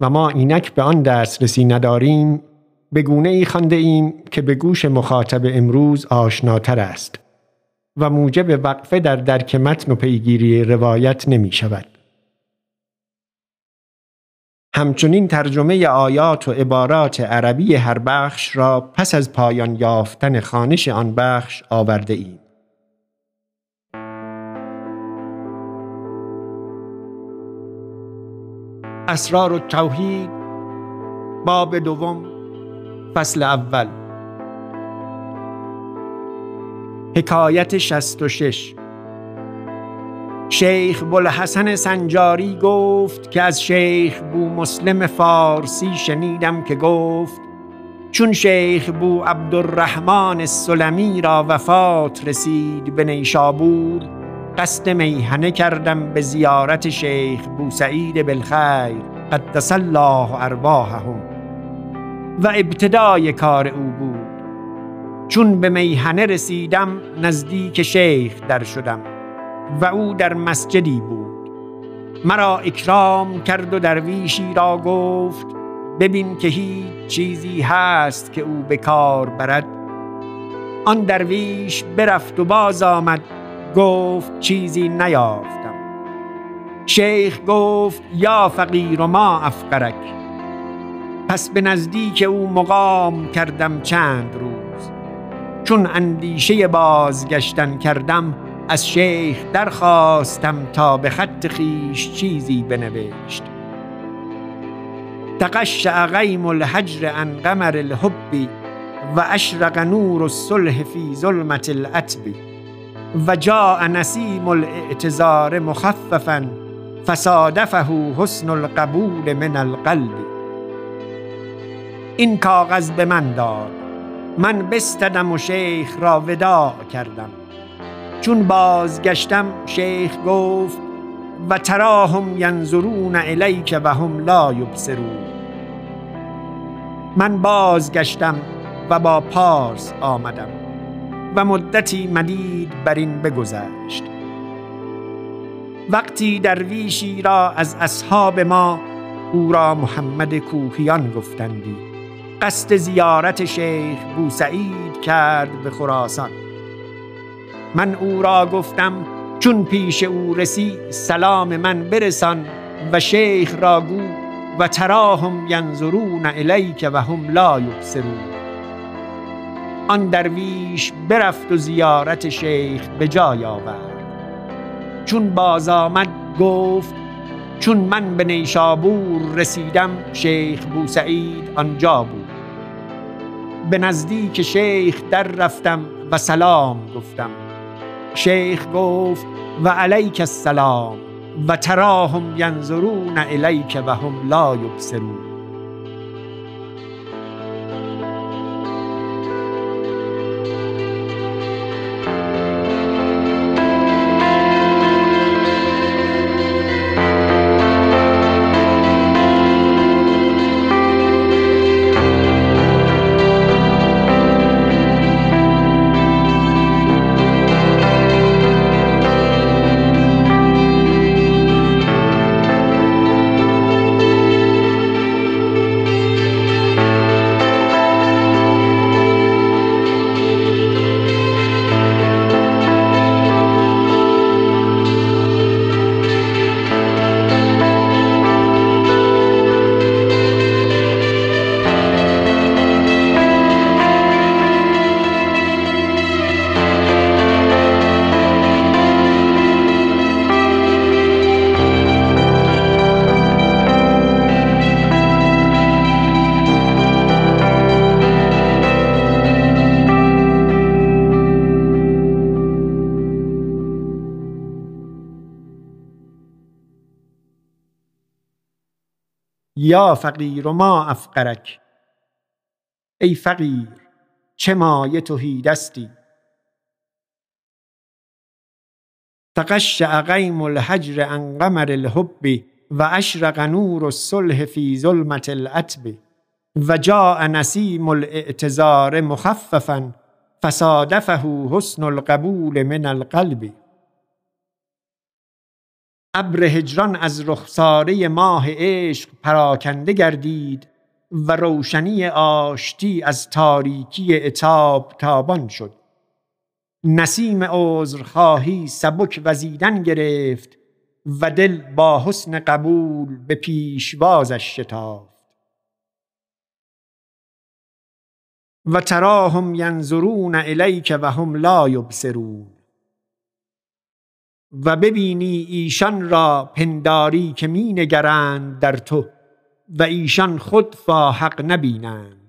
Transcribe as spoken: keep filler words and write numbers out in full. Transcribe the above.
و ما اینک به آن دسترسی نداریم، به گونه ای خوانده ایم که به گوش مخاطب امروز آشناتر است و موجب وقفه در درک متن و پیگیری روایت نمی شود. همچنین ترجمه آیات و عبارات عربی هر بخش را پس از پایان یافتن خوانش آن بخش آورده ایم. اسرارالتوحید، باب دوم، فصل اول، حکایت شصت و شش. شیخ بلحسن سنجاری گفت که از شیخ بو مسلم فارسی شنیدم که گفت چون شیخ بو عبدالرحمن السلمی را وفات رسید به نیشابور، قصد میهنه کردم به زیارت شیخ بوسعید بلخیر قدس الله ارواحهم و ابتدای کار او بود. چون به میهنه رسیدم نزدیک شیخ در شدم و او در مسجدی بود. مرا اکرام کرد و درویشی را گفت ببین که هیچ چیزی هست که او به کار برد. آن درویش برفت و باز آمد، گفت چیزی نیافتم. شیخ گفت یا فقیر ما افقرک. پس به نزدیک او مقام کردم چند روز. چون اندیشه بازگشتن کردم، از شیخ درخواستم تا به خط خیش چیزی بنوشت. تقشع غیم الحجر عن قمر الحب و اشرق نور الصلح فی ظلمت العتب و جاء نسیم الاعتذار مخففا فصادفه حسن القبول من القلب. این کاغذ به من داد، من بستدم و شیخ را وداع کردم. چون بازگشتم شیخ گفت و تراهم ینظرون الیک و هم لا یبصرون. من بازگشتم و با پارس آمدم و مدتی مدید بر این بگذشت. وقتی درویشی را از اصحاب ما، او را محمد کوهیان گفتندی، قصد زیارت شیخ بوسعید کرد به خراسان. من او را گفتم چون پیش او رسی سلام من برسان و شیخ را گو و تراهم ینظرون الیک و هم لا یبصرون. آن درویش برفت و زیارت شیخ به جای آورد. چون باز آمد گفت چون من به نیشابور رسیدم، شیخ بوسعید آنجا بود. به نزدیک شیخ در رفتم و سلام گفتم. شیخ گفت و علیک السلام و تراهم ینظرون الیک و هم لا یبصرون. یا فقیر ما افقرک، ای فقیر چه مایه تهی دستی. تقشع غیم الحجر عن قمر الحب و اشرق نور الصلح فی ظلمت العتب و جاء نسیم الاعتذار مخففا فصادفه حسن القبول من القلب. ابر هجران از رخساره ماه عشق پراکنده گردید و روشنی آشتی از تاریکی عتاب تابان شد. نسیم عذرخواهی سبک وزیدن گرفت و دل با حسن قبول به پیشوازش شتافت. و تراهم ینظرون الیک و هم لا یبصرون، و ببینی ایشان را پنداری که می نگرند در تو و ایشان خود فاحق نبینند.